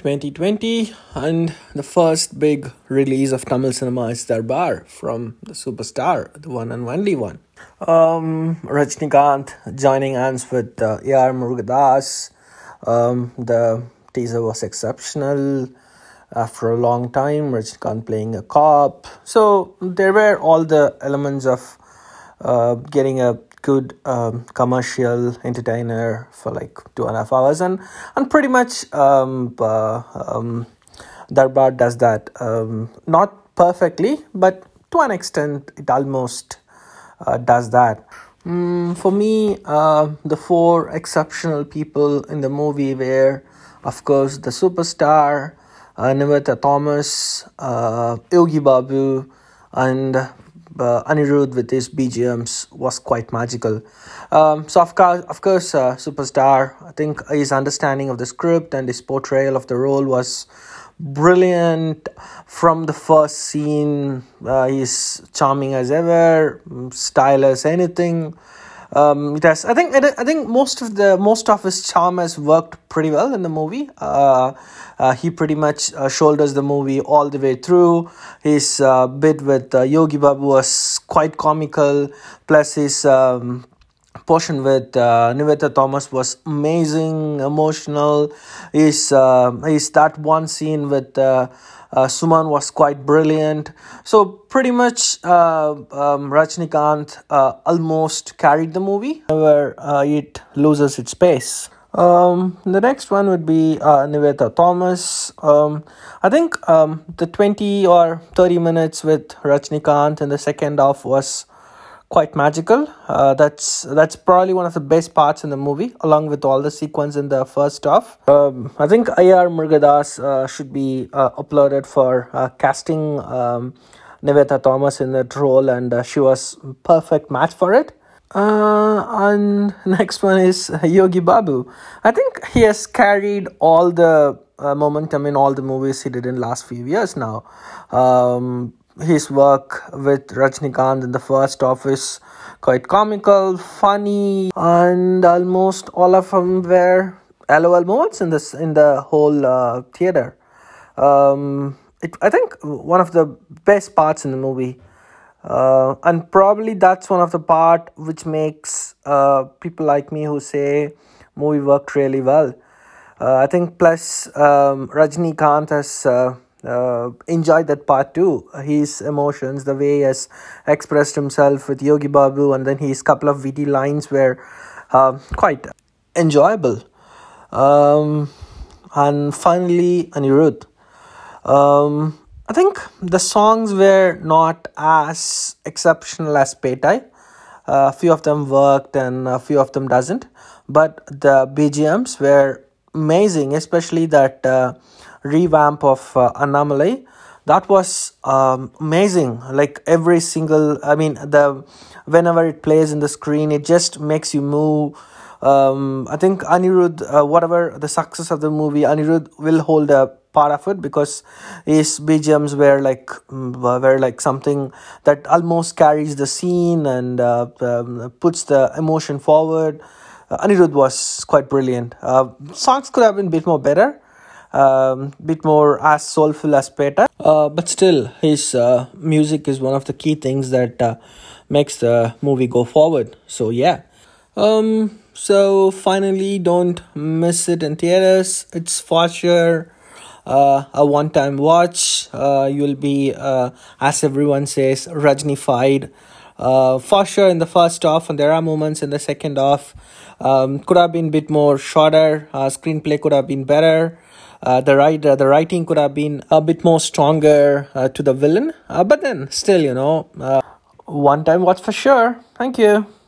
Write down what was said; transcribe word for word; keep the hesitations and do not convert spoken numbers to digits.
twenty twenty, and the first big release of Tamil cinema is Darbar from the superstar, the one and only one. Um, Rajinikanth joining hands with uh, A R Murugadoss. Um, the teaser was exceptional. After a long time, Rajinikanth playing a cop. So there were all the elements of uh, getting a good um, commercial entertainer for like two and a half hours. And, and pretty much um, uh, um, Darbar does that. Um, not perfectly, but to an extent, it almost uh, does that. Mm, for me, uh, the four exceptional people in the movie were, of course, the superstar, uh, Nivetha Thomas, uh, Yogi Babu, and Uh, Anirudh with his B G Ms was quite magical. Um, so of course, of course, uh, superstar. I think his understanding of the script and his portrayal of the role was brilliant. From the first scene, uh, he's charming as ever, stylish, anything. Um, it has. I think. It, I think most of the most of his charm has worked pretty well in the movie. Uh, uh he pretty much uh, shoulders the movie all the way through. His uh, bit with uh, Yogi Babu was quite comical. Plus his um, portion with uh, Nivetha Thomas was amazing, emotional. His uh, his that one scene with Uh, Uh, Suman was quite brilliant. So pretty much uh, um, Rajinikanth uh, almost carried the movie. However, uh, it loses its pace. Um, the next one would be uh, Nivetha Thomas. Um, I think um, the twenty or thirty minutes with Rajinikanth in the second half was quite magical. Uh, that's that's probably one of the best parts in the movie, along with all the sequence in the first half. Um, I think A R Murugadoss uh, should be uh, applauded for uh, casting um, Nivetha Thomas in that role, and uh, she was a perfect match for it. Uh, and next one is Yogi Babu. I think he has carried all the uh, momentum in all the movies he did in the last few years now. Um, His work with Rajinikanth in the first half is quite comical, funny, and almost all of them were LOL moments in this in the whole uh, theater. Um, it, I think one of the best parts in the movie, uh, and probably that's one of the part which makes uh, people like me who say movie worked really well. Uh, I think plus um, Rajinikanth has Uh, Uh, enjoyed that part too. His emotions, the way he has expressed himself with Yogi Babu, and then his couple of witty lines were uh, quite enjoyable. Um, and finally, Anirudh. Um, I think the songs were not as exceptional as Peitai. Uh, a few of them worked and a few of them doesn't. But the B G Ms were amazing, especially that uh, revamp of uh, Anomaly. That was um, amazing. Like every single, I mean, the whenever it plays in the screen, it just makes you move. Um, I think Anirudh, uh, whatever the success of the movie, Anirudh will hold a part of it because his B G Ms were like were like something that almost carries the scene and uh, um, puts the emotion forward. Uh, Anirudh was quite brilliant. Uh, songs could have been a bit more better. Um, bit more as soulful as Peitai, uh, but still his uh, music is one of the key things that uh, makes the movie go forward. So yeah, um, so finally, don't miss it in theaters. It's for sure uh, a one-time watch. Uh, you'll be uh, as everyone says, Rajinified. Uh, for sure in the first half, and there are moments in the second half. Um, could have been a bit more shorter. Uh, screenplay could have been better. Uh, the right, uh, the writing could have been a bit more stronger uh, to the villain. Uh, but then, still, you know, uh, one time watch for sure. Thank you.